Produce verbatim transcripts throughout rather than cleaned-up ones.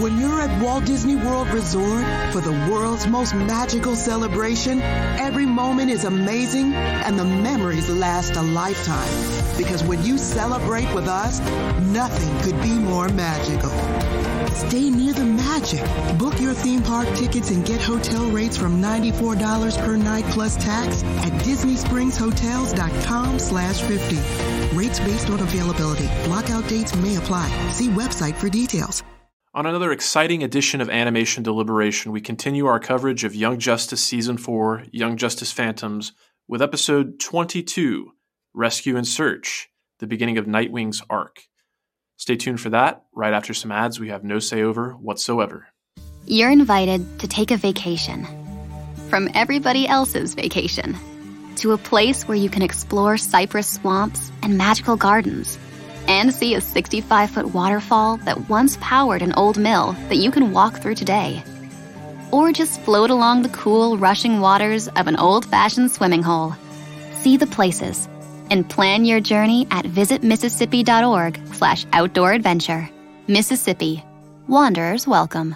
When you're at Walt Disney World Resort for the world's most magical celebration, every moment is amazing and the memories last a lifetime. Because when you celebrate with us, nothing could be more magical. Stay near the magic. Book your theme park tickets and get hotel rates from ninety-four dollars per night plus tax at disney springs hotels dot com slash fifty. Rates based on availability. Blockout dates may apply. See website for details. On another exciting edition of Animation Deliberation, we continue our coverage of Young Justice Season four, Young Justice Phantoms, with Episode twenty-two, Rescue and Search, the beginning of Nightwing's arc. Stay tuned for that. Right after some ads, we have no say-over whatsoever. You're invited to take a vacation from everybody else's vacation to a place where you can explore cypress swamps and magical gardens, and see a sixty-five foot waterfall that once powered an old mill that you can walk through today. Or just float along the cool, rushing waters of an old-fashioned swimming hole. See the places and plan your journey at visit mississippi dot org slash outdoor adventure. Mississippi. Wanderers welcome.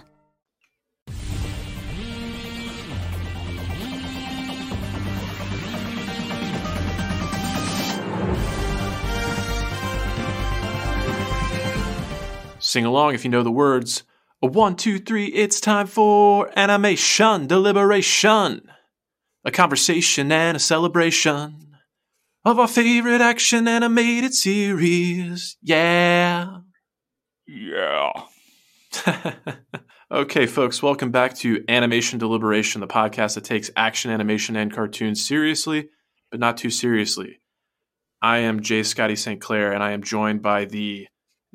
Sing along if you know the words. A one, two, three, it's time for Animation Deliberation. A conversation and a celebration of our favorite action animated series. Yeah. Yeah. Okay, folks, welcome back to Animation Deliberation, the podcast that takes action, animation, and cartoons seriously, but not too seriously. I am J. Scotty Saint Clair, and I am joined by the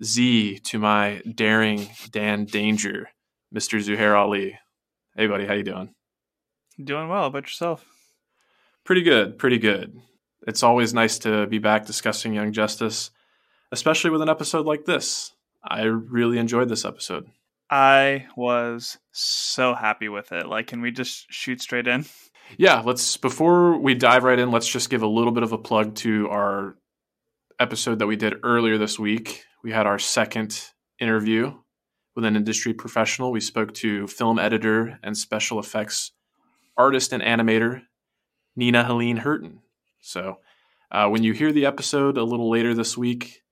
Z to my daring Dan Danger, Mister Zuhair Ali. Hey, buddy, how you doing? Doing well. How about yourself? Pretty good, pretty good. It's always nice to be back discussing Young Justice, especially with an episode like this. I really enjoyed this episode. I was so happy with it. Like, can we just shoot straight in? Yeah, let's. Before we dive right in, let's just give a little bit of a plug to our episode that we did earlier this week. We had our second interview with an industry professional. We spoke to film editor and special effects artist and animator, Nina Helene Hurton. So uh, when you hear the episode a little later this week,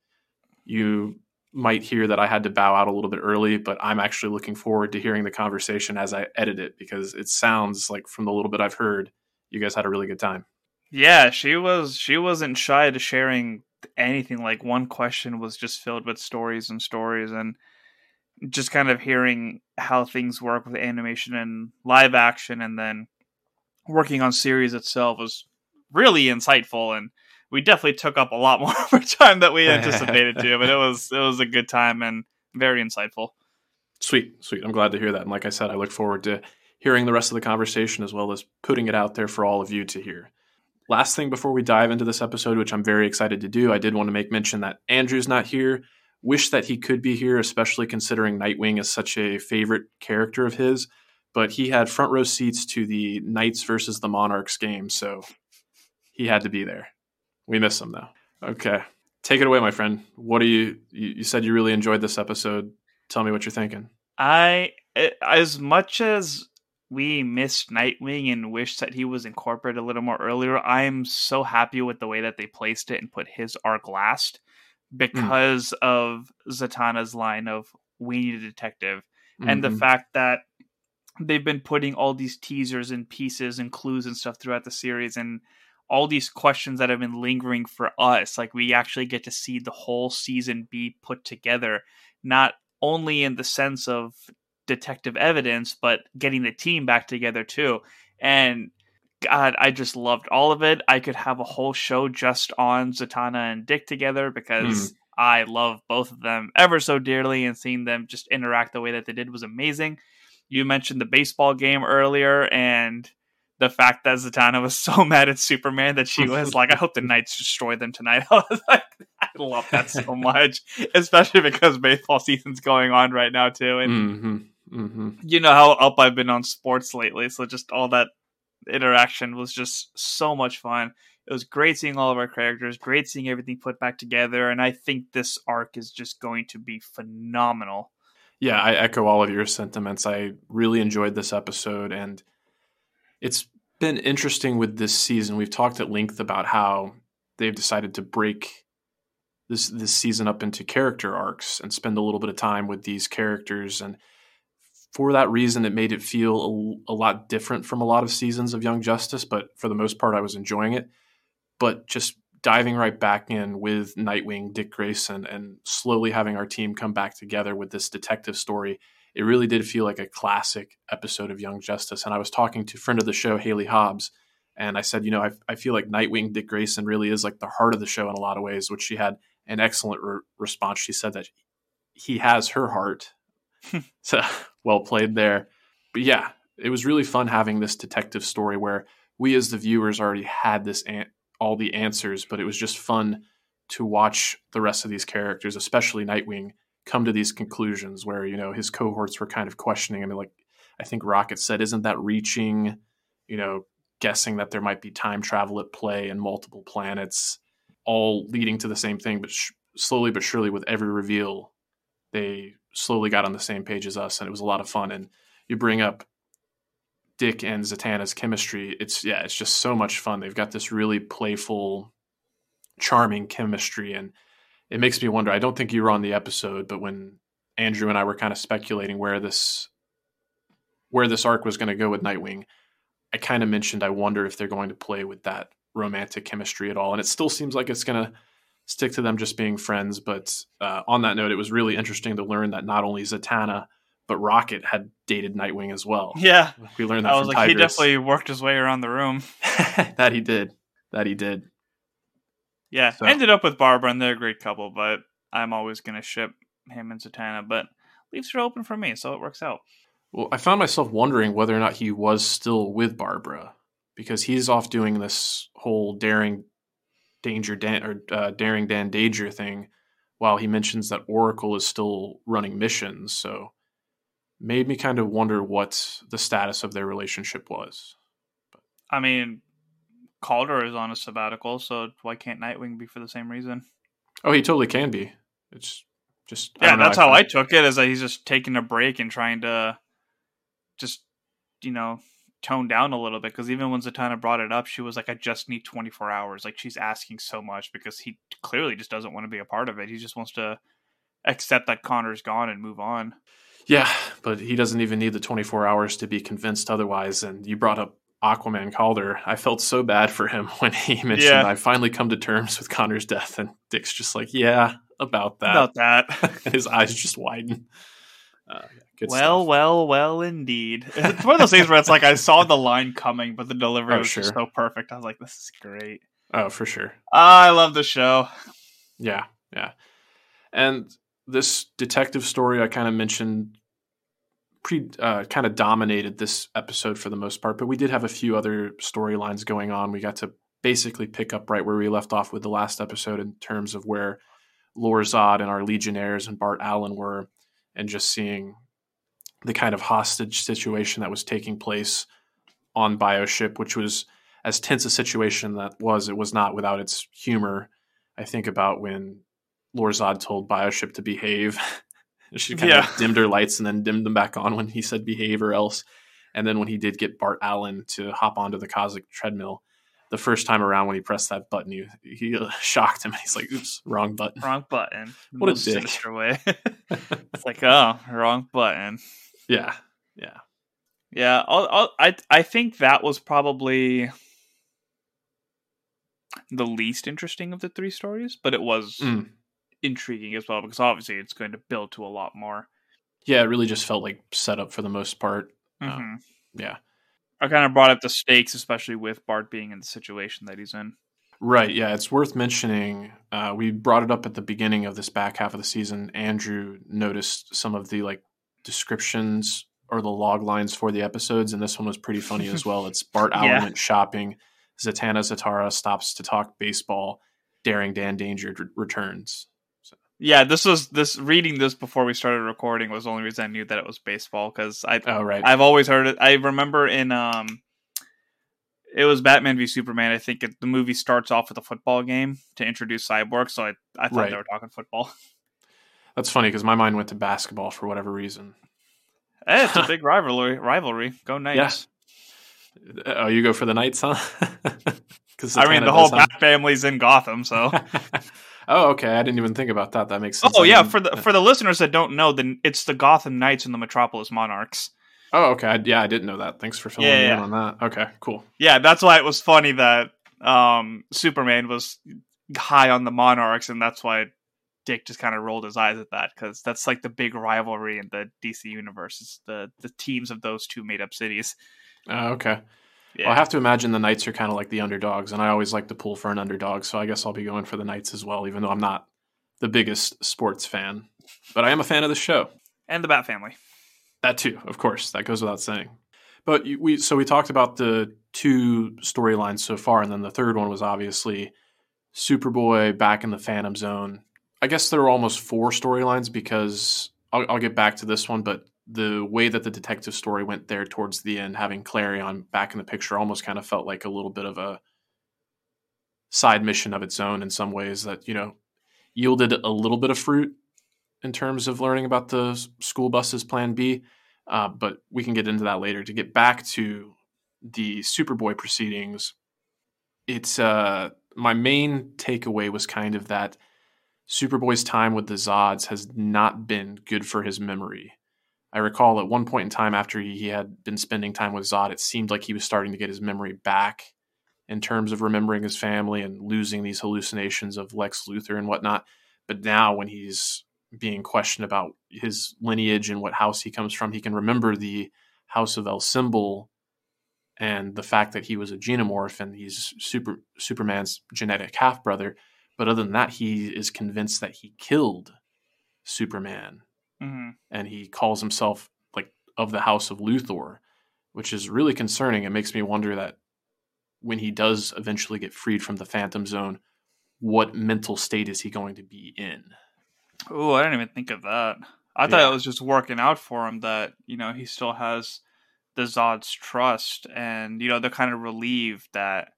you might hear that I had to bow out a little bit early, but I'm actually looking forward to hearing the conversation as I edit it, because it sounds like, from the little bit I've heard, you guys had a really good time. Yeah, she was, she wasn't shy to sharing anything. Like, one question was just filled with stories and stories, and just kind of hearing how things work with animation and live action, and then working on series itself was really insightful. And we definitely took up a lot more of our time that we anticipated to, but it was, it was a good time and very insightful. Sweet, sweet. I'm glad to hear that. And like I said, I look forward to hearing the rest of the conversation, as well as putting it out there for all of you to hear. Last thing before we dive into this episode, which I'm very excited to do, I did want to make mention that Andrew's not here. Wish that he could be here, especially considering Nightwing is such a favorite character of his. But he had front row seats to the Knights versus the Monarchs game, so he had to be there. We miss him, though. Okay, take it away, my friend. What do you? You said you really enjoyed this episode. Tell me what you're thinking. I, as much as we missed Nightwing and wished that he was incorporated a little more earlier, I'm so happy with the way that they placed it and put his arc last, because mm. of Zatanna's line of, we need a detective. Mm-hmm. And the fact that they've been putting all these teasers and pieces and clues and stuff throughout the series, and all these questions that have been lingering for us. Like, we actually get to see the whole season be put together, not only in the sense of detective evidence, but getting the team back together too. And God, I just loved all of it. I could have a whole show just on Zatanna and Dick together, because mm. I love both of them ever so dearly, and seeing them just interact the way that they did was amazing. You mentioned the baseball game earlier, and the fact that Zatanna was so mad at Superman that she was like, I hope the Knights destroy them tonight. I was like, I love that so much, especially because baseball season's going on right now too. And mm-hmm. Mm-hmm. You know how up I've been on sports lately, so just all that interaction was just so much fun. It was great seeing all of our characters, great seeing everything put back together, and I think this arc is just going to be phenomenal. Yeah, I echo all of your sentiments. I really enjoyed this episode, and it's been interesting with this season. We've talked at length about how they've decided to break this this season up into character arcs and spend a little bit of time with these characters. And for that reason, it made it feel a, a lot different from a lot of seasons of Young Justice, but for the most part, I was enjoying it. But just diving right back in with Nightwing, Dick Grayson, and slowly having our team come back together with this detective story, it really did feel like a classic episode of Young Justice. And I was talking to a friend of the show, Haley Hobbs, and I said, you know, I, I feel like Nightwing, Dick Grayson really is like the heart of the show in a lot of ways, which she had an excellent re- response. She said that he has her heart. So well played there. But yeah, it was really fun having this detective story where we as the viewers already had this an- all the answers, but it was just fun to watch the rest of these characters, especially Nightwing, come to these conclusions where, you know, his cohorts were kind of questioning. I mean, like, I think Rocket said, isn't that reaching, you know, guessing that there might be time travel at play and multiple planets, all leading to the same thing. But sh- slowly but surely, with every reveal, they slowly got on the same page as us, and it was a lot of fun. And you bring up Dick and Zatanna's chemistry. It's, yeah, it's just so much fun. They've got this really playful, charming chemistry, and it makes me wonder, I don't think you were on the episode, but when Andrew and I were kind of speculating where this where this arc was going to go with Nightwing, I kind of mentioned, I wonder if they're going to play with that romantic chemistry at all. And it still seems like it's going to stick to them just being friends. But uh, on that note, it was really interesting to learn that not only Zatanna, but Rocket had dated Nightwing as well. Yeah. We learned that I was from like, Tigress. He definitely worked his way around the room. That he did. That he did. Yeah. So. Ended up with Barbara, and they're a great couple, but I'm always going to ship him and Zatanna, but leaves are open for me, so it works out. Well, I found myself wondering whether or not he was still with Barbara, because he's off doing this whole daring danger Dan, or uh, daring Dan Danger thing, while he mentions that Oracle is still running missions. So, made me kind of wonder what the status of their relationship was. But. I mean, Calder is on a sabbatical, so why can't Nightwing be for the same reason? Oh, he totally can be. It's just yeah, I don't know, that's I how I took it. Is that he's just taking a break and trying to. Just, you know, toned down a little bit, because even when Zatanna brought it up, she was like, I just need twenty-four hours. Like, she's asking so much because he clearly just doesn't want to be a part of it. He just wants to accept that Connor's gone and move on. Yeah, but he doesn't even need the twenty-four hours to be convinced otherwise. And you brought up Aquaman Calder. I felt so bad for him when he mentioned, yeah. I finally come to terms with Connor's death. And Dick's just like, yeah, about that. About that. And his eyes just widen. Uh, good well, stuff. well, well, indeed. It's one of those things where it's like, I saw the line coming, but the delivery oh, was sure. just so perfect. I was like, this is great. Oh, for sure. I love the show. Yeah, yeah. And this detective story I kind of mentioned pre uh, kind of dominated this episode for the most part, but we did have a few other storylines going on. We got to basically pick up right where we left off with the last episode in terms of where Lor Zod and our Legionnaires and Bart Allen were. And just seeing the kind of hostage situation that was taking place on Bioship, which was as tense a situation that was, it was not without its humor. I think about when Lor Zod told Bioship to behave. She kind yeah. of dimmed her lights and then dimmed them back on when he said behave or else. And then when he did get Bart Allen to hop onto the cosmic treadmill, the first time around when he pressed that button, he, he uh, shocked him. He's like, oops, wrong button. Wrong button. What a dick. Way. It's like, oh, wrong button. Yeah. Yeah. Yeah. I'll, I'll, I I think that was probably the least interesting of the three stories, but it was mm. intriguing as well, because obviously it's going to build to a lot more. Yeah. It really just felt like set up for the most part. Mm-hmm. Uh, yeah. I kind of brought up the stakes, especially with Bart being in the situation that he's in. Right, yeah. It's worth mentioning, uh, we brought it up at the beginning of this back half of the season. Andrew noticed some of the like descriptions or the log lines for the episodes, and this one was pretty funny as well. It's Bart Allen yeah. went shopping, Zatanna Zatara stops to talk baseball, Daring Dan Danger d- returns. Yeah, this was this reading this before we started recording was the only reason I knew that it was baseball, because I oh, right. I've always heard it. I remember in um, it was Batman v Superman. I think it, the movie starts off with a football game to introduce Cyborg, so I I thought right. they were talking football. That's funny because my mind went to basketball for whatever reason. Hey, it's a big rivalry. Rivalry. Go Knights. Yeah. Oh, you go for the Knights, huh? I mean, the whole Bat family's in Gotham, so. Oh, okay. I didn't even think about that. That makes sense. Oh, yeah. For the for the listeners that don't know, then it's the Gotham Knights and the Metropolis Monarchs. Oh, okay. I, yeah, I didn't know that. Thanks for filling yeah, me yeah. in on that. Okay, cool. Yeah, that's why it was funny that um, Superman was high on the Monarchs, and that's why Dick just kind of rolled his eyes at that, because that's like the big rivalry in the D C universe. It's the, the teams of those two made-up cities. Uh, okay. Yeah. Well, I have to imagine the Knights are kind of like the underdogs, and I always like to pull for an underdog, so I guess I'll be going for the Knights as well, even though I'm not the biggest sports fan. But I am a fan of the show. And the Bat Family. That too, of course. That goes without saying. But we so we talked about the two storylines so far, and then the third one was obviously Superboy back in the Phantom Zone. I guess there are almost four storylines because I'll, I'll get back to this one, but the way that the detective story went there towards the end, having Clarion back in the picture, almost kind of felt like a little bit of a side mission of its own in some ways that, you know, yielded a little bit of fruit in terms of learning about the school buses plan B, uh, but we can get into that later. To get back to the Superboy proceedings, it's uh, my main takeaway was kind of that Superboy's time with the Zods has not been good for his memory. I recall at one point in time after he had been spending time with Zod, it seemed like he was starting to get his memory back in terms of remembering his family and losing these hallucinations of Lex Luthor and whatnot. But now when he's being questioned about his lineage and what house he comes from, he can remember the House of El symbol and the fact that he was a genomorph and he's super Superman's genetic half-brother. But other than that, he is convinced that he killed Superman. Mm-hmm. And he calls himself like of the House of Luthor, which is really concerning. It makes me wonder that when he does eventually get freed from the Phantom Zone, what mental state is he going to be in? Oh, I didn't even think of that. I yeah. thought it was just working out for him that, you know, he still has the Zod's trust and, you know, they're kind of relieved that,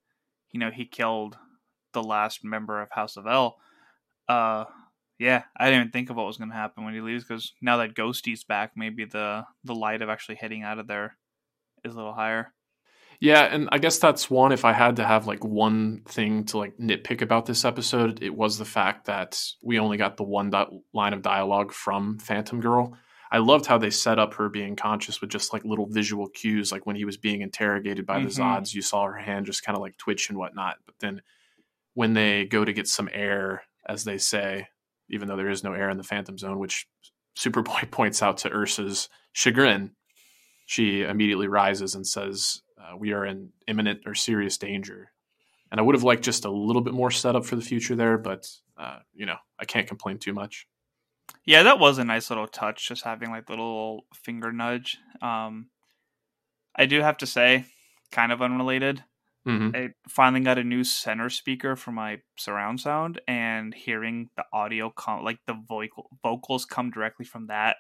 you know, he killed the last member of House of El. Uh, Yeah, I didn't even think of what was going to happen when he leaves, because now that Ghosty's back, maybe the, the light of actually heading out of there is a little higher. Yeah, and I guess that's one, if I had to have like one thing to like nitpick about this episode, it was the fact that we only got the one dot line of dialogue from Phantom Girl. I loved how they set up her being conscious with just like little visual cues, like when he was being interrogated by mm-hmm. the Zods, you saw her hand just kind of like twitch and whatnot. But then when they go to get some air, as they say, even though there is no air in the Phantom Zone, which Superboy points out to Ursa's chagrin, she immediately rises and says, uh, we are in imminent or serious danger. And I would have liked just a little bit more setup for the future there, but, uh, you know, I can't complain too much. Yeah, that was a nice little touch, just having like little finger nudge. Um, I do have to say, kind of unrelated, Mm-hmm. I finally got a new center speaker for my surround sound, and hearing the audio come, like the vocal vocals come directly from that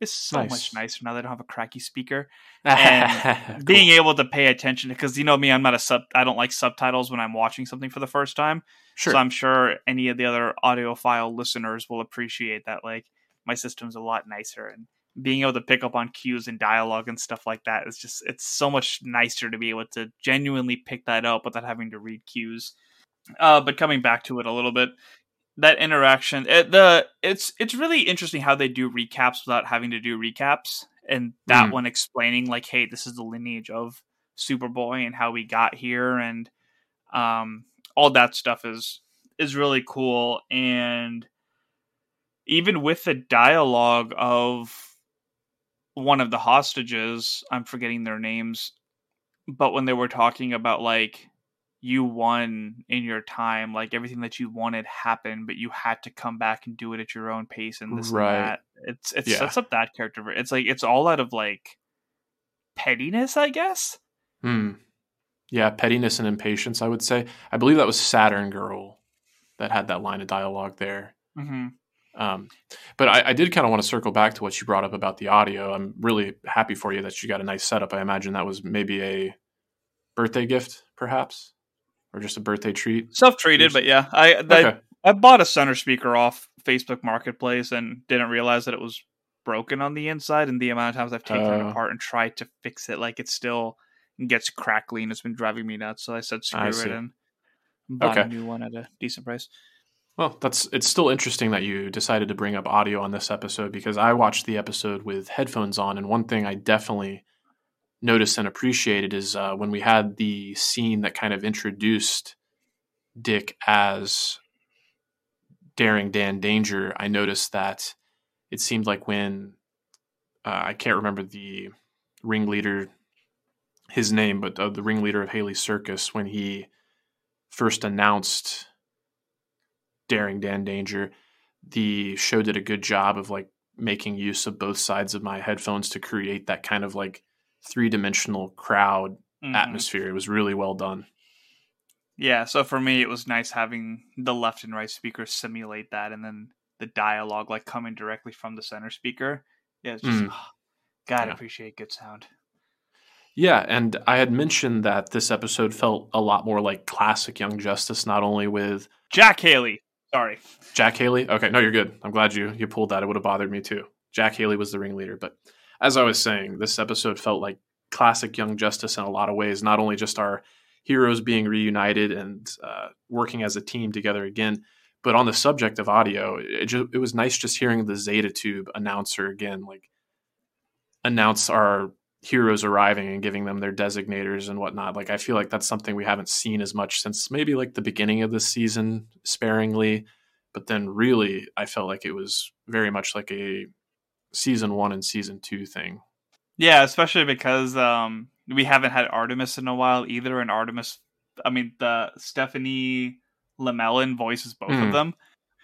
is so nice. Much nicer now that I don't have a cracky speaker. And cool. Being able to pay attention, because you know me, I'm not a sub, I don't like subtitles when I'm watching something for the first time. Sure. So I'm sure any of the other audiophile listeners will appreciate that. Like my system's a lot nicer, and being able to pick up on cues and dialogue and stuff like that is just, it's so much nicer to be able to genuinely pick that up without having to read cues. Uh, but coming back to it a little bit, that interaction, it, the it's it's really interesting how they do recaps without having to do recaps. And that mm. one explaining like, hey, this is the lineage of Superboy and how we got here. And um, all that stuff is is really cool. And even with the dialogue of one of the hostages, I'm forgetting their names, but when they were talking about like, you won in your time, like everything that you wanted happened, but you had to come back and do it at your own pace and this right. and that. It's it yeah. sets up that character. It's like, it's all out of like pettiness, I guess. Hmm. Yeah. Pettiness and impatience, I would say. I believe that was Saturn Girl that had that line of dialogue there. Mm-hmm. Um, but I, I did kind of want to circle back to what you brought up about the audio. I'm really happy for you that you got a nice setup. I imagine that was maybe a birthday gift, perhaps, or just a birthday treat. Self-treated, but yeah, I, okay. I I bought a center speaker off Facebook Marketplace and didn't realize that it was broken on the inside, and the amount of times I've taken uh, it apart and tried to fix it, like it still gets crackly and it's been driving me nuts. So I said screw I it and bought okay. a new one at a decent price. Well, that's it's still interesting that you decided to bring up audio on this episode, because I watched the episode with headphones on, and one thing I definitely noticed and appreciated is uh, when we had the scene that kind of introduced Dick as Daring Dan Danger, I noticed that it seemed like when uh, I can't remember the ringleader, his name, but uh, the ringleader of Haley's Circus, when he first announced Daring Dan Danger, the show did a good job of like making use of both sides of my headphones to create that kind of like three-dimensional crowd mm-hmm. atmosphere. It was really well done. Yeah, so for me it was nice having the left and right speakers simulate that, and then the dialogue like coming directly from the center speaker. Yeah, it's just mm. oh, God, yeah. appreciate good sound. Yeah, and I had mentioned that this episode felt a lot more like classic Young Justice, not only with Jack Haley. Sorry. Jack Haley? Okay, no, you're good. I'm glad you, you pulled that. It would have bothered me too. Jack Haley was the ringleader. But as I was saying, this episode felt like classic Young Justice in a lot of ways, not only just our heroes being reunited and uh, working as a team together again, but on the subject of audio, it, just, it was nice just hearing the Zeta Tube announcer again, like announce our heroes arriving and giving them their designators and whatnot. Like, I feel like that's something we haven't seen as much since maybe like the beginning of this season sparingly, but then really I felt like it was very much like a season one and season two thing. Yeah, especially because um, we haven't had Artemis in a while either. And Artemis, I mean, the Stephanie Lemellin voices both mm. of them.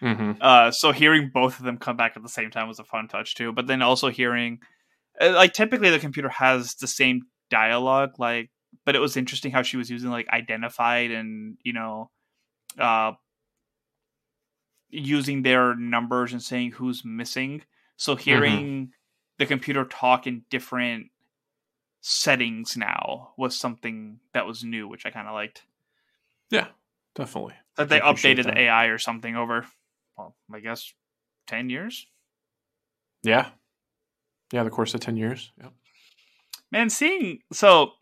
Mm-hmm. Uh, so hearing both of them come back at the same time was a fun touch too. But then also hearing, like, typically the computer has the same dialogue, like, but it was interesting how she was using like identified and, you know, uh, using their numbers and saying who's missing. So hearing mm-hmm. the computer talk in different settings now was something that was new, which I kind of liked. Yeah, definitely. That they updated that. The A I or something over, well, I guess, ten years? Yeah. Yeah, the course of ten years. Yep. Man, seeing... So,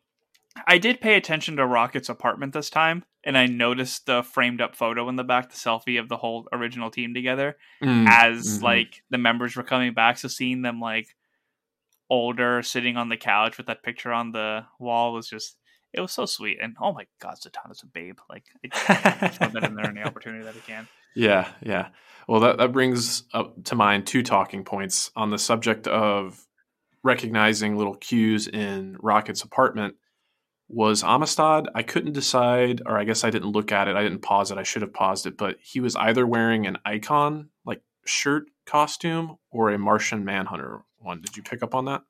I did pay attention to Rocket's apartment this time, and I noticed the framed-up photo in the back, the selfie of the whole original team together, mm. as, mm-hmm. like, the members were coming back. So, seeing them, like, older, sitting on the couch with that picture on the wall was just... It was so sweet. And, oh my God, Zatanna's a babe. Like, I love that in there any opportunity that I can. Yeah, yeah. Well, that, that brings up to mind two talking points on the subject of recognizing little cues in Rocket's apartment. Was Amistad, I couldn't decide, or I guess I didn't look at it. I didn't pause it. I should have paused it. But he was either wearing an Icon, like, shirt costume or a Martian Manhunter one. Did you pick up on that?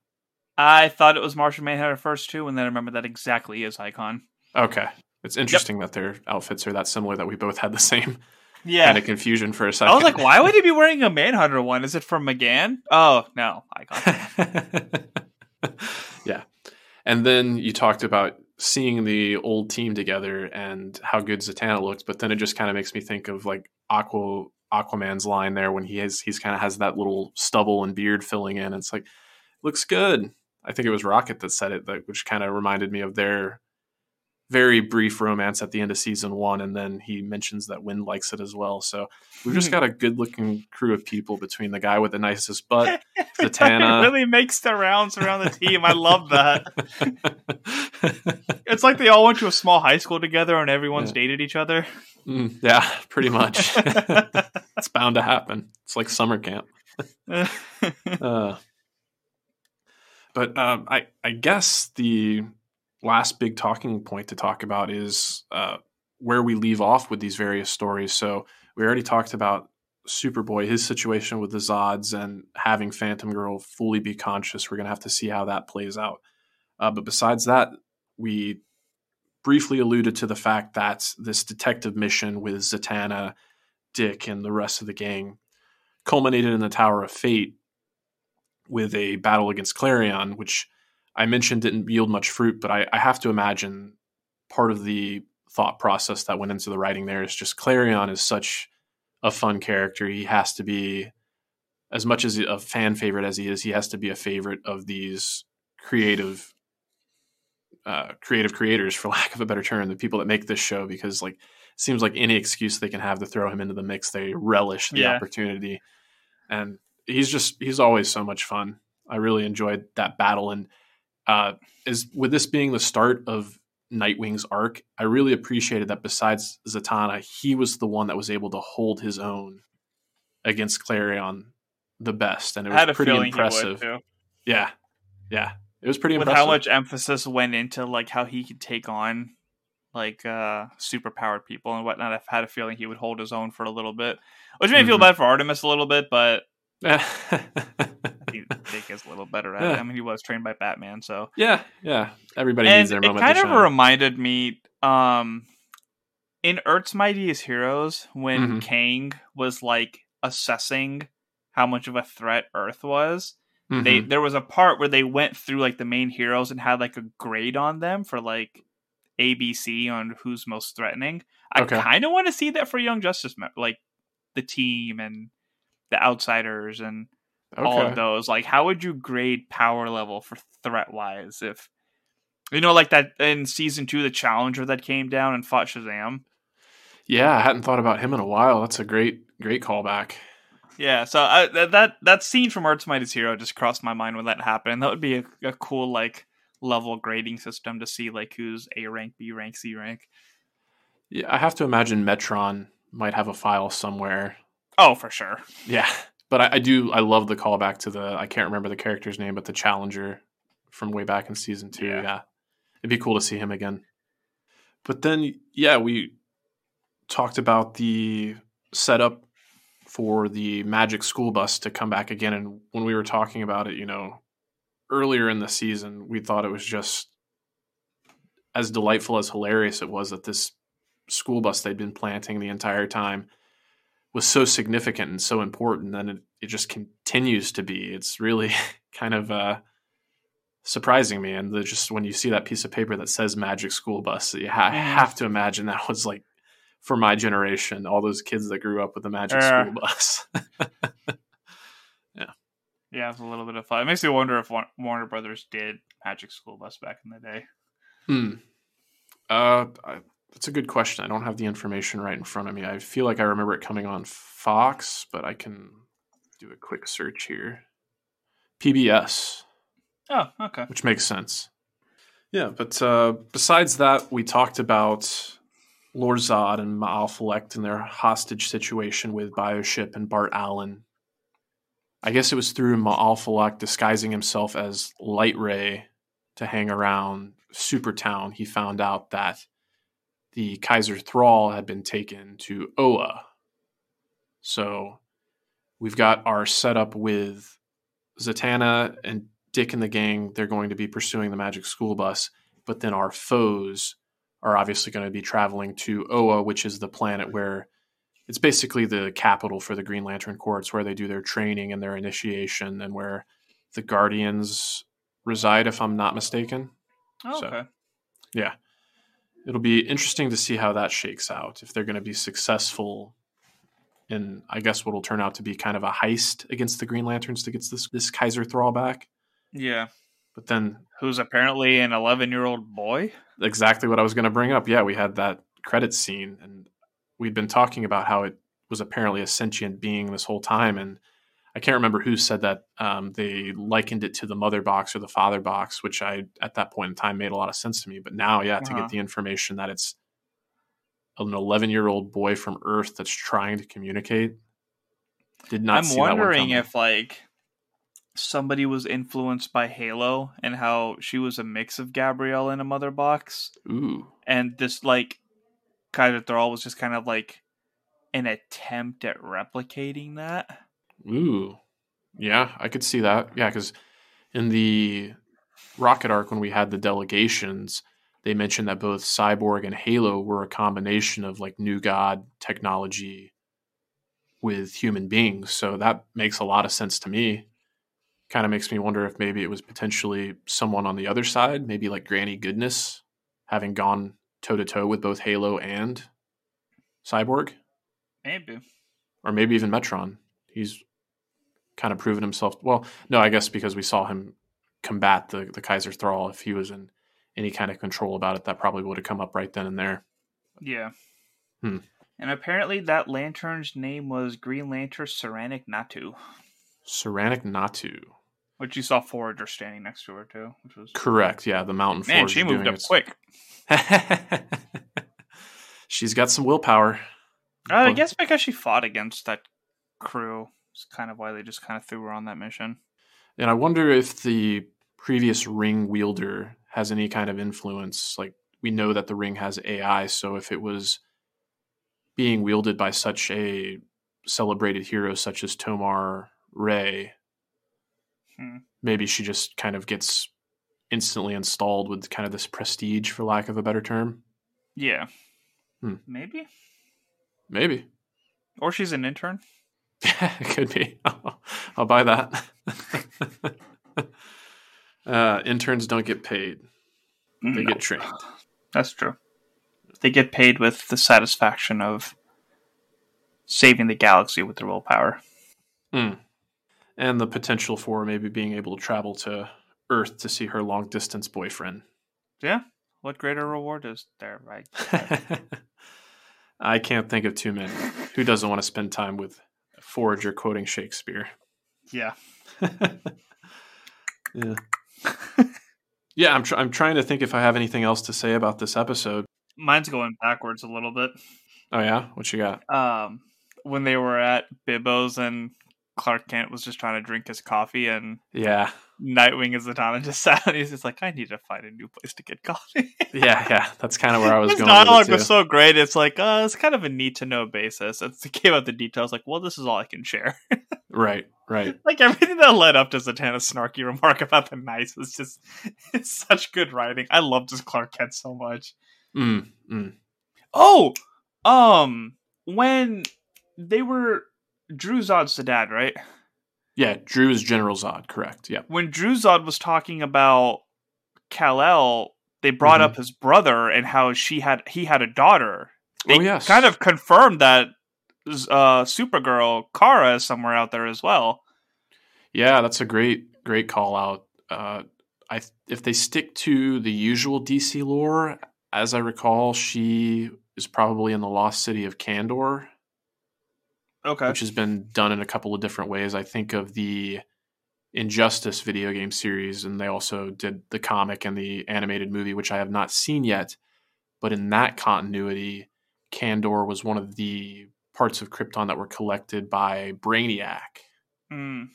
I thought it was Martian Manhunter first, too, and then I remember that exactly is Icon. Okay. It's interesting yep. that their outfits are that similar, that we both had the same yeah. kind of confusion for a second. I was like, why would he be wearing a Manhunter one? Is it from McGann? Oh, no. Icon. Yeah. And then you talked about seeing the old team together and how good Zatanna looked, but then it just kind of makes me think of like Aqua Aquaman's line there when he has, he's kind of has that little stubble and beard filling in. It's like, looks good. I think it was Rocket that said it, which kind of reminded me of their very brief romance at the end of season one. And then he mentions that Wynn likes it as well. So we've just got a good looking crew of people between the guy with the nicest butt, Zatanna. It really makes the rounds around the team. I love that. It's like they all went to a small high school together and everyone's yeah. dated each other. Mm, yeah, pretty much. It's bound to happen. It's like summer camp. uh, But um, I, I guess the last big talking point to talk about is uh, where we leave off with these various stories. So we already talked about Superboy, his situation with the Zods and having Phantom Girl fully be conscious. We're going to have to see how that plays out. Uh, but besides that, we briefly alluded to the fact that this detective mission with Zatanna, Dick, and the rest of the gang culminated in the Tower of Fate, with a battle against Clarion, which I mentioned didn't yield much fruit, but I, I have to imagine part of the thought process that went into the writing there is just Clarion is such a fun character, he has to be, as much as a fan favorite as he is, he has to be a favorite of these creative uh, creative creators, for lack of a better term, the people that make this show, because like it seems like any excuse they can have to throw him into the mix, they relish the yeah. opportunity. And he's just, he's always so much fun. I really enjoyed that battle. And uh, is with this being the start of Nightwing's arc, I really appreciated that besides Zatanna, he was the one that was able to hold his own against Clarion the best, and it was pretty impressive. Yeah, yeah, it was pretty impressive. With how much emphasis went into like how he could take on like uh, superpowered people and whatnot, I've had a feeling he would hold his own for a little bit, which made me mm-hmm. feel bad for Artemis a little bit, but. I think Dick is a little better at yeah. it. I mean, he was trained by Batman, so yeah, yeah. Everybody and needs their moment. It kind of shine. reminded me um, in Earth's Mightiest Heroes when mm-hmm. Kang was like assessing how much of a threat Earth was. Mm-hmm. They there was a part where they went through like the main heroes and had like a grade on them for like A, B, C on who's most threatening. I okay. kind of want to see that for Young Justice, like the team and. The Outsiders and okay. all of those. Like, how would you grade power level for threat wise? If you know, like that in season two, the Challenger that came down and fought Shazam. Yeah, I hadn't thought about him in a while. That's a great, great callback. Yeah, so I, that that scene from Earth's Mightiest Hero just crossed my mind when that happened. That would be a, a cool like level grading system to see like who's A rank, B rank, C rank. Yeah, I have to imagine Metron might have a file somewhere. Oh, for sure. Yeah. But I, I do, I love the callback to the, I can't remember the character's name, but the Challenger from way back in season two. Yeah. yeah. It'd be cool to see him again. But then, yeah, we talked about the setup for the magic school bus to come back again. And when we were talking about it, you know, earlier in the season, we thought it was just as delightful as hilarious it was that this school bus they'd been planting the entire time was so significant and so important, and it, it just continues to be. It's really kind of uh, surprising me. And just when you see that piece of paper that says Magic School Bus, you ha- I have to imagine that was like, for my generation, all those kids that grew up with the Magic uh, School Bus. yeah. Yeah, it's a little bit of fun. It makes me wonder if Warner Brothers did Magic School Bus back in the day. Hmm. Uh, I, That's a good question. I don't have the information right in front of me. I feel like I remember it coming on Fox, but I can do a quick search here. P B S. Oh, okay. Which makes sense. Yeah, but uh, besides that, we talked about Lord Zod and Malefic and their hostage situation with Bioship and Bart Allen. I guess it was through Malefic disguising himself as Light Ray to hang around Supertown. He found out that the Kaiser Thrall had been taken to Oa. So we've got our setup with Zatanna and Dick and the gang. They're going to be pursuing the magic school bus, but then our foes are obviously going to be traveling to Oa, which is the planet where it's basically the capital for the Green Lantern Corps. It's where they do their training and their initiation and where the Guardians reside, if I'm not mistaken. Oh, so, okay. Yeah. It'll be interesting to see how that shakes out, if they're going to be successful in, I guess, what will turn out to be kind of a heist against the Green Lanterns to get this, this Kaiser Thrall back. Yeah. But then... who's apparently an eleven-year-old boy? Exactly what I was going to bring up. Yeah, we had that credit scene, and we'd been talking about how it was apparently a sentient being this whole time, and I can't remember who said that. Um, they likened it to the mother box or the father box, which I, at that point in time, made a lot of sense to me. But now, yeah, to uh-huh. get the information that it's an eleven-year-old boy from Earth that's trying to communicate, did not I'm see that one coming. I'm wondering if, like, somebody was influenced by Halo and how she was a mix of Gabrielle and a mother box. Ooh. And this, like, Kaiser Thrall was just kind of, like, an attempt at replicating that. Ooh, yeah, I could see that. Yeah, because in the Rocket arc, when we had the delegations, they mentioned that both Cyborg and Halo were a combination of like new god technology with human beings. So that makes a lot of sense to me. Kind of makes me wonder if maybe it was potentially someone on the other side, maybe like Granny Goodness, having gone toe to toe with both Halo and Cyborg. Maybe. or maybe even Metron. He's kind of proven himself. Well, no, I guess because we saw him combat the, the Kaiser Thrall, if he was in any kind of control about it, that probably would have come up right then and there. Yeah. Hmm. And apparently that lantern's name was Green Lantern Saranic Natu. Saranic Natu. Which you saw Forager standing next to her, too. Which was correct, yeah. The mountain Forager. Man, she moved up its... quick. She's got some willpower. Uh, I guess because she fought against that crew. It's kind of why they just kind of threw her on that mission. And I wonder if the previous ring wielder has any kind of influence. Like, we know that the ring has A I, so if it was being wielded by such a celebrated hero such as Tomar Ray... Hmm. Maybe she just kind of gets instantly installed with kind of this prestige, for lack of a better term. Yeah. Hmm. Maybe. Maybe. Or she's an intern. Could be. I'll, I'll buy that. uh, interns don't get paid. They no. get trained. That's true. They get paid with the satisfaction of saving the galaxy with their willpower. Hmm. And the potential for maybe being able to travel to Earth to see her long-distance boyfriend. Yeah. What greater reward is there, right? I can't think of too many. Who doesn't want to spend time with a Forager quoting Shakespeare? Yeah. yeah. yeah, I'm, tr- I'm trying to think if I have anything else to say about this episode. Mine's going backwards a little bit. Oh, yeah? What you got? Um, when they were at Bibbo's and... Clark Kent was just trying to drink his coffee, and yeah, Nightwing and Zatanna just sat, and he's just like, I need to find a new place to get coffee. yeah, yeah, that's kind of where I was his going. His dialogue was so great. It's like, uh, it's kind of a need to know basis. And it came out the details, like, well, this is all I can share. right, right. Like everything that led up to Zatanna's snarky remark about the nice was just, it's such good writing. I love this Clark Kent so much. Mm, mm. Oh, um, when they were. Drew Zod's the dad, right? Yeah, Drew is General Zod, correct. Yeah. When Drew Zod was talking about Kal-El, they brought mm-hmm. up his brother and how she had he had a daughter. They oh, yes. kind of confirmed that uh, Supergirl Kara is somewhere out there as well. Yeah, that's a great, great call out. Uh, I if they stick to the usual D C lore, as I recall, she is probably in the lost city of Kandor. Okay. Which has been done in a couple of different ways. I think of the Injustice video game series, and they also did the comic and the animated movie, which I have not seen yet. But in that continuity, Kandor was one of the parts of Krypton that were collected by Brainiac. Mm.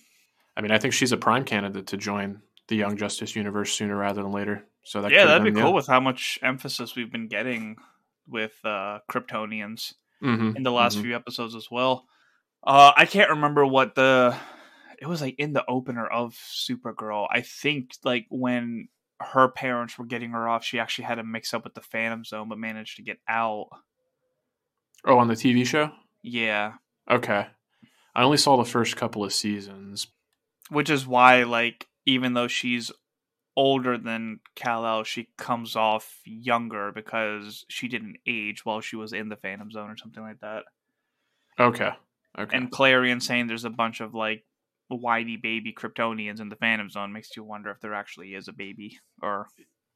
I mean, I think she's a prime candidate to join the Young Justice universe sooner rather than later. So that yeah, that'd been, be cool yeah. with how much emphasis we've been getting with uh, Kryptonians mm-hmm. in the last mm-hmm. few episodes as well. Uh, I can't remember what the... It was like in the opener of Supergirl. I think like when her parents were getting her off, she actually had a mix-up with the Phantom Zone, but managed to get out. Oh, on the T V show? Yeah. Okay. I only saw the first couple of seasons. Which is why, like, even though she's older than Kal-El, she comes off younger because she didn't age while she was in the Phantom Zone or something like that. Okay. Okay. And Clarion saying there's a bunch of like whiny baby Kryptonians in the Phantom Zone makes you wonder if there actually is a baby or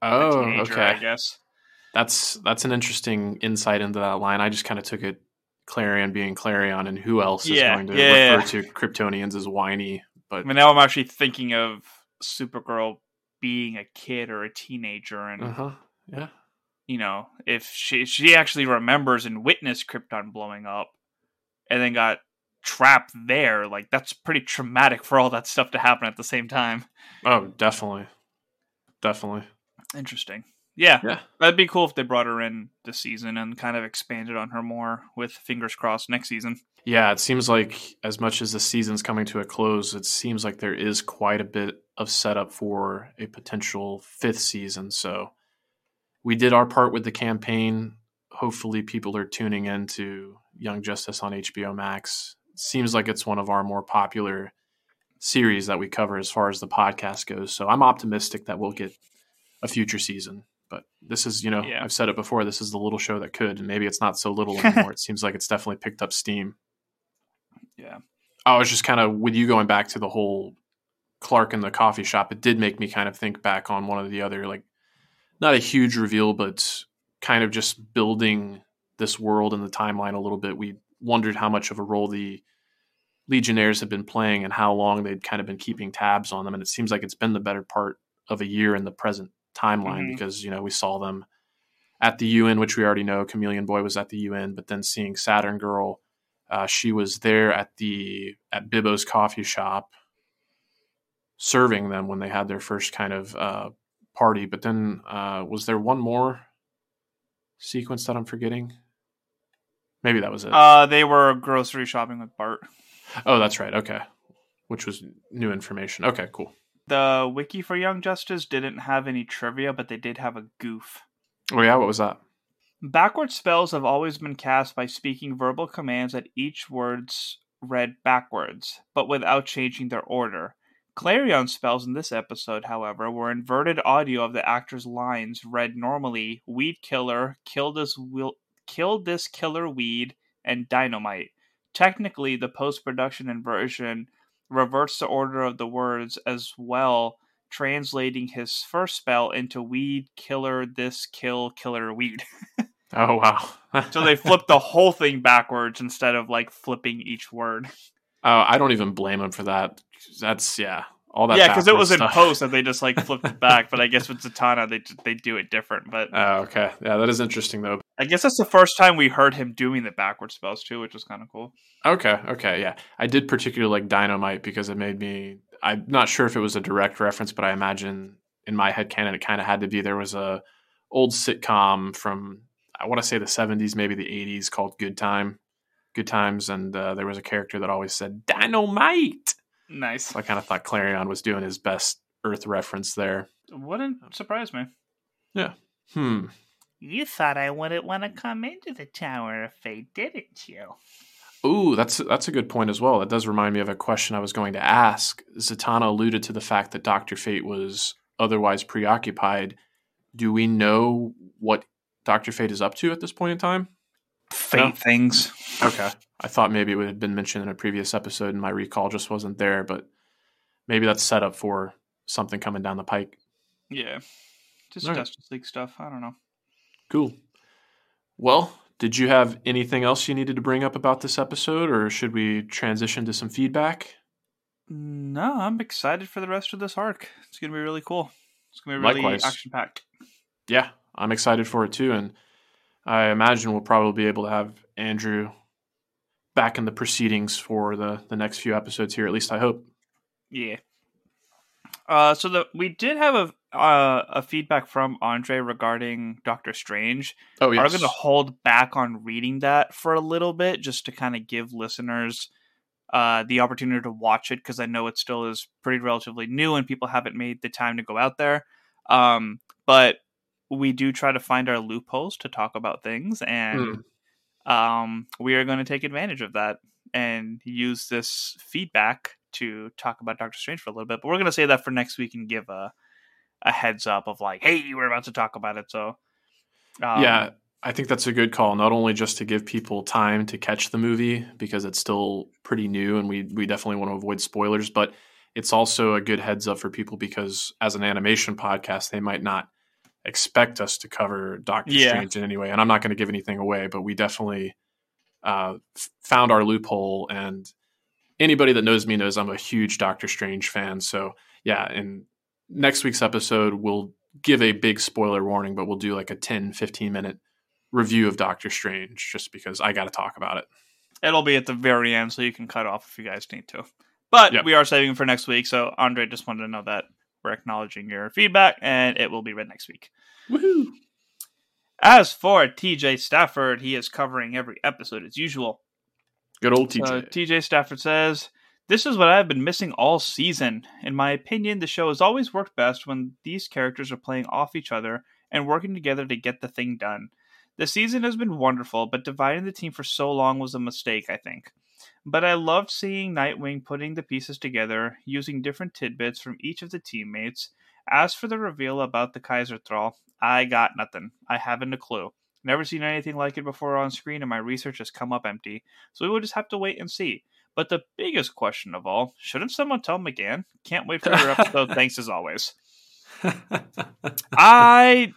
oh, a teenager, okay. I guess. That's that's an interesting insight into that line. I just kind of took it Clarion being Clarion, and who else yeah, is going to yeah, refer yeah. to Kryptonians as whiny. But I mean, now I'm actually thinking of Supergirl being a kid or a teenager, and uh-huh. yeah, you know, if she she actually remembers and witnessed Krypton blowing up, and then got trapped there, like that's pretty traumatic for all that stuff to happen at the same time. Oh, definitely. Definitely. Interesting. Yeah. yeah. That'd be cool if they brought her in this season and kind of expanded on her more, with fingers crossed next season. Yeah, it seems like as much as the season's coming to a close, it seems like there is quite a bit of setup for a potential fifth season. So we did our part with the campaign. Hopefully people are tuning in to Young Justice on H B O Max. Seems like it's one of our more popular series that we cover as far as the podcast goes. So I'm optimistic that we'll get a future season. But this is, you know, yeah. I've said it before, this is the little show that could. And maybe it's not so little anymore. It seems like it's definitely picked up steam. Yeah. I was just kind of, with you going back to the whole Clark in the coffee shop, it did make me kind of think back on one of the other, like, not a huge reveal, but kind of just building this world and the timeline a little bit. We wondered how much of a role the Legionnaires have been playing and how long they'd kind of been keeping tabs on them. And it seems like it's been the better part of a year in the present timeline, mm-hmm. because, you know, we saw them at the U N, which we already know. Chameleon Boy was at the U N, but then seeing Saturn Girl, uh, she was there at the at Bibbo's coffee shop serving them when they had their first kind of uh, party. But then uh, was there one more sequence that I'm forgetting? Maybe that was it. Uh, they were grocery shopping with Bart. Oh, that's right. Okay. Which was new information. Okay, cool. The wiki for Young Justice didn't have any trivia, but they did have a goof. Oh yeah, what was that? Backward spells have always been cast by speaking verbal commands at each word's read backwards, but without changing their order. Clarion spells in this episode, however, were inverted audio of the actor's lines read normally: weed killer, kill this, will, kill this killer weed, and dynamite. Technically, the post-production inversion reverts the order of the words as well, translating his first spell into weed killer this kill killer weed. Oh wow. So they flipped the whole thing backwards instead of like flipping each word. Oh, I don't even blame him for that. That's yeah, all that. Yeah, because it was stuff in post that they just like flipped it back. But I guess with Zatanna they they do it different. But oh, okay, yeah, that is interesting though. I guess that's the first time we heard him doing the backward spells too, which was kind of cool. Okay, okay, yeah, I did particularly like Dynamite because it made me. I'm not sure if it was a direct reference, but I imagine in my headcanon it kind of had to be. There was a old sitcom from, I want to say the seventies, maybe the eighties, called Good Time, Good Times, and uh, there was a character that always said Dynamite. Nice. So I kind of thought Clarion was doing his best Earth reference there. Wouldn't surprise me. Yeah. Hmm. You thought I wouldn't want to come into the Tower of Fate, didn't you? Ooh, that's that's a good point as well. That does remind me of a question I was going to ask. Zatanna alluded to the fact that Doctor Fate was otherwise preoccupied. Do we know what Doctor Fate is up to at this point in time? Fate no? things. Okay. I thought maybe it would have been mentioned in a previous episode and my recall just wasn't there, but maybe that's set up for something coming down the pike. Yeah. Just right. Justice League stuff. I don't know. Cool. Well, did you have anything else you needed to bring up about this episode, or should we transition to some feedback? No, I'm excited for the rest of this arc. It's going to be really cool. It's going to be really action-packed. Yeah, I'm excited for it too, and I imagine we'll probably be able to have Andrew back in the proceedings for the, the next few episodes here, at least I hope. Yeah. Uh, so the, we did have a Uh, a feedback from Andre regarding Doctor Strange. Oh, yes. I'm going to hold back on reading that for a little bit just to kind of give listeners uh, the opportunity to watch it, because I know it still is pretty relatively new and people haven't made the time to go out there. Um, but we do try to find our loopholes to talk about things, and mm. um, we are going to take advantage of that and use this feedback to talk about Doctor Strange for a little bit. But we're going to say that for next week and give a a heads up of like, hey, we're about to talk about it. So um, yeah, I think that's a good call. Not only just to give people time to catch the movie because it's still pretty new and we, we definitely want to avoid spoilers, but it's also a good heads up for people because as an animation podcast, they might not expect us to cover Doctor yeah. Strange in any way. And I'm not going to give anything away, but we definitely uh, found our loophole, and anybody that knows me knows I'm a huge Doctor Strange fan. So yeah. And next week's episode, we'll give a big spoiler warning, but we'll do like a ten, fifteen minute review of Doctor Strange just because I got to talk about it. It'll be at the very end, so you can cut off if you guys need to. But yep. We are saving for next week, so Andre just wanted to know that we're acknowledging your feedback, and it will be read next week. Woohoo! As for T J Stafford, he is covering every episode as usual. Good old T J. So, T J Stafford says, "This is what I've been missing all season. In my opinion, the show has always worked best when these characters are playing off each other and working together to get the thing done. The season has been wonderful, but dividing the team for so long was a mistake, I think. But I loved seeing Nightwing putting the pieces together, using different tidbits from each of the teammates. As for the reveal about the Kaiser Thrall, I got nothing. I haven't a clue. Never seen anything like it before on screen, and my research has come up empty. So we will just have to wait and see. But the biggest question of all, shouldn't someone tell McGann? Can't wait for your episode. Thanks as always. I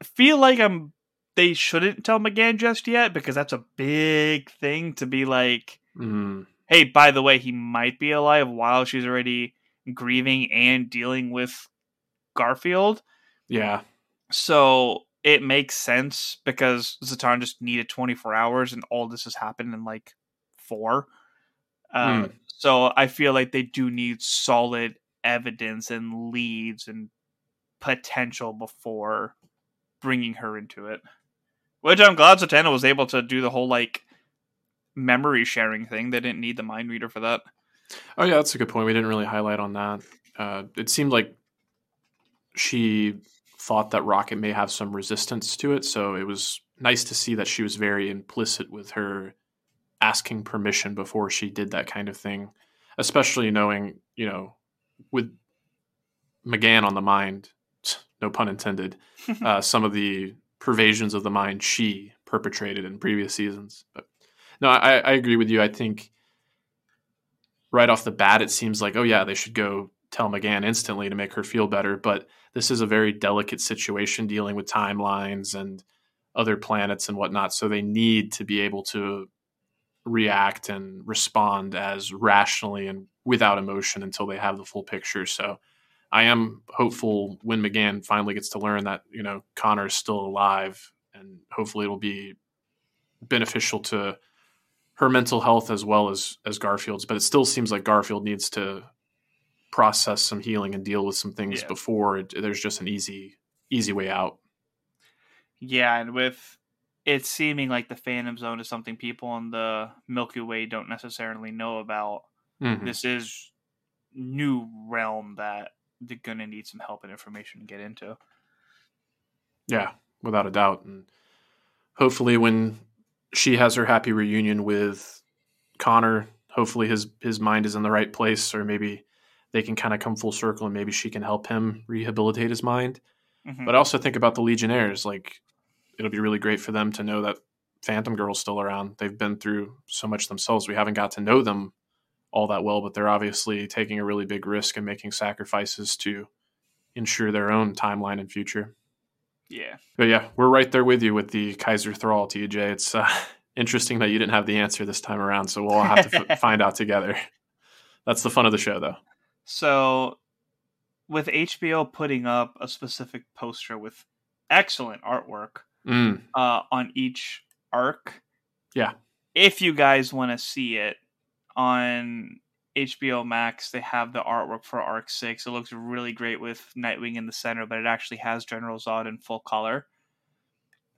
feel like I'm. They shouldn't tell McGann just yet because that's a big thing to be like, mm-hmm. hey, by the way, he might be alive while she's already grieving and dealing with Garfield. Yeah. So it makes sense because Zatanna just needed twenty-four hours and all this has happened in like four. Um, mm. So I feel like they do need solid evidence and leads and potential before bringing her into it. Which I'm glad Zatanna was able to do the whole like memory sharing thing. They didn't need the mind reader for that. Oh yeah, that's a good point. We didn't really highlight on that. Uh, it seemed like she thought that Rocket may have some resistance to it, so it was nice to see that she was very implicit with her asking permission before she did that kind of thing. Especially knowing, you know, with McGann on the mind, no pun intended, uh, some of the pervasions of the mind she perpetrated in previous seasons. But no, I, I agree with you. I think right off the bat, it seems like, oh yeah, they should go tell McGann instantly to make her feel better. But this is a very delicate situation dealing with timelines and other planets and whatnot. So they need to be able to react and respond as rationally and without emotion until they have the full picture. So I am hopeful when McGann finally gets to learn that, you know, Connor is still alive, and hopefully it'll be beneficial to her mental health as well as, as Garfield's. But it still seems like Garfield needs to process some healing and deal with some things yeah. before it, there's just an easy, easy way out. Yeah. And with it seeming like the Phantom Zone is something people in the Milky Way don't necessarily know about. Mm-hmm. This is new realm that they're going to need some help and information to get into. Yeah, without a doubt. And hopefully when she has her happy reunion with Connor, hopefully his, his mind is in the right place, or maybe they can kind of come full circle and maybe she can help him rehabilitate his mind. Mm-hmm. But I also think about the Legionnaires. Like, it'll be really great for them to know that Phantom Girl's still around. They've been through so much themselves. We haven't got to know them all that well, but they're obviously taking a really big risk and making sacrifices to ensure their own timeline and future. Yeah. But yeah, we're right there with you with the Kaiser Thrall, T J. It's uh, interesting that you didn't have the answer this time around, so we'll all have to f- find out together. That's the fun of the show, though. So with H B O putting up a specific poster with excellent artwork mm. uh, on each arc. Yeah. If you guys want to see it, on H B O Max, they have the artwork for Arc six. It looks really great with Nightwing in the center, but it actually has General Zod in full color.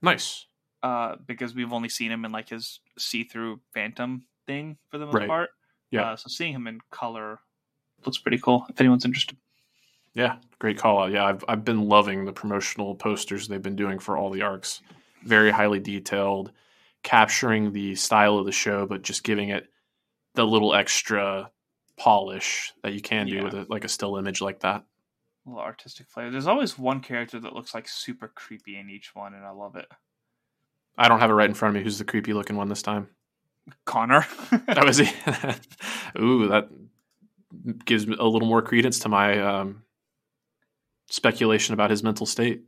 Nice. Uh, because we've only seen him in like his see-through Phantom thing for the most right. part. Yeah. Uh, so seeing him in color looks pretty cool, if anyone's interested. Yeah, great call out. Yeah, I've I've been loving the promotional posters they've been doing for all the arcs. Very highly detailed, capturing the style of the show, but just giving it the little extra polish that you can do yeah. with a, like a still image like that. A little artistic flavor. There's always one character that looks like super creepy in each one, and I love it. I don't have it right in front of me. Who's the creepy looking one this time? Connor. That was he. Ooh, that gives a little more credence to my um, speculation about his mental state.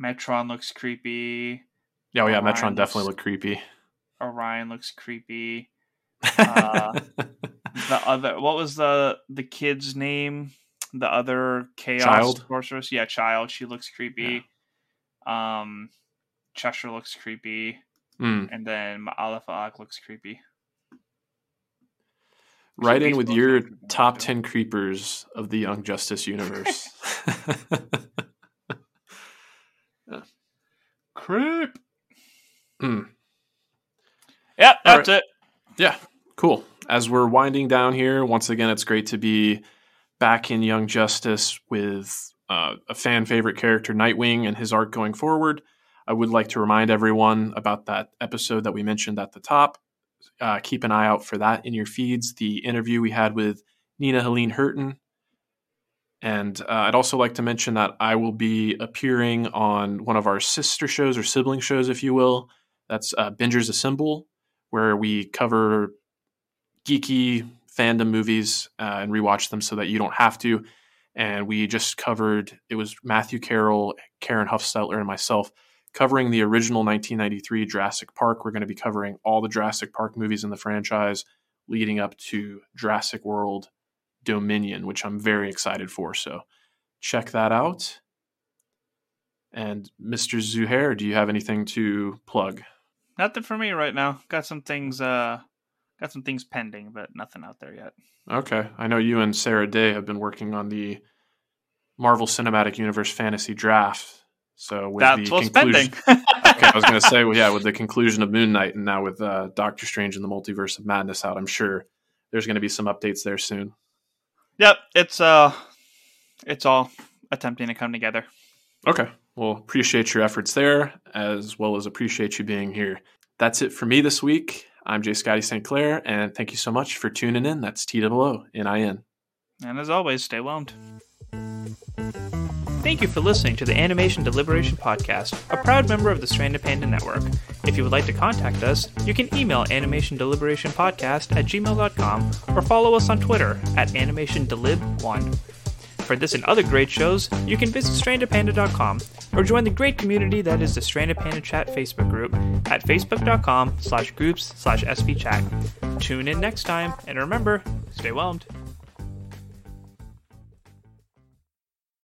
Metron looks creepy. Yeah, oh yeah, Orion Metron definitely looks, looked creepy. Orion looks creepy. uh, the other, what was the the kid's name? The other chaos child? sorceress, yeah, child. She looks creepy. Yeah. Um, Cheshire looks creepy, mm. and then Malefic looks creepy. Right in with your top ten creepers of the Young Justice universe. Creep. Mm. Yep, that's right. it. Yeah, cool. As we're winding down here, once again, it's great to be back in Young Justice with uh, a fan favorite character, Nightwing, and his arc going forward. I would like to remind everyone about that episode that we mentioned at the top. Uh, keep an eye out for that in your feeds. The interview we had with Nina Helene Hurton. And uh, I'd also like to mention that I will be appearing on one of our sister shows or sibling shows, if you will. That's uh, Bingers Assemble, where we cover geeky fandom movies uh, and rewatch them so that you don't have to. And we just covered, it was Matthew Carroll, Karen Huffstetler, and myself covering the original nineteen ninety-three Jurassic Park. We're going to be covering all the Jurassic Park movies in the franchise leading up to Jurassic World Dominion, which I'm very excited for. So check that out. And Mister Zuhair, do you have anything to plug? Nothing for me right now. Got some things uh, got some things pending, but nothing out there yet. Okay. I know you and Sarah Day have been working on the Marvel Cinematic Universe Fantasy Draft. So with That's the what's conclusion... pending. Okay, I was going to say, well, yeah, with the conclusion of Moon Knight and now with uh, Doctor Strange and the Multiverse of Madness out, I'm sure there's going to be some updates there soon. Yep, it's uh, it's all attempting to come together. Okay. Well, appreciate your efforts there, as well as appreciate you being here. That's it for me this week. I'm J. Scotty Saint Clair, and thank you so much for tuning in. That's T O O N I N. And as always, stay whelmed. Thank you for listening to the Animation Deliberation Podcast, a proud member of the Stranded Panda Network. If you would like to contact us, you can email animation deliberation podcast at gmail dot com or follow us on Twitter at animation delib one. For this and other great shows, you can visit stranded panda dot com or join the great community that is the Stranded Panda Chat Facebook group at facebook dot com slash groups slash S V chat. Tune in next time, and remember, stay whelmed.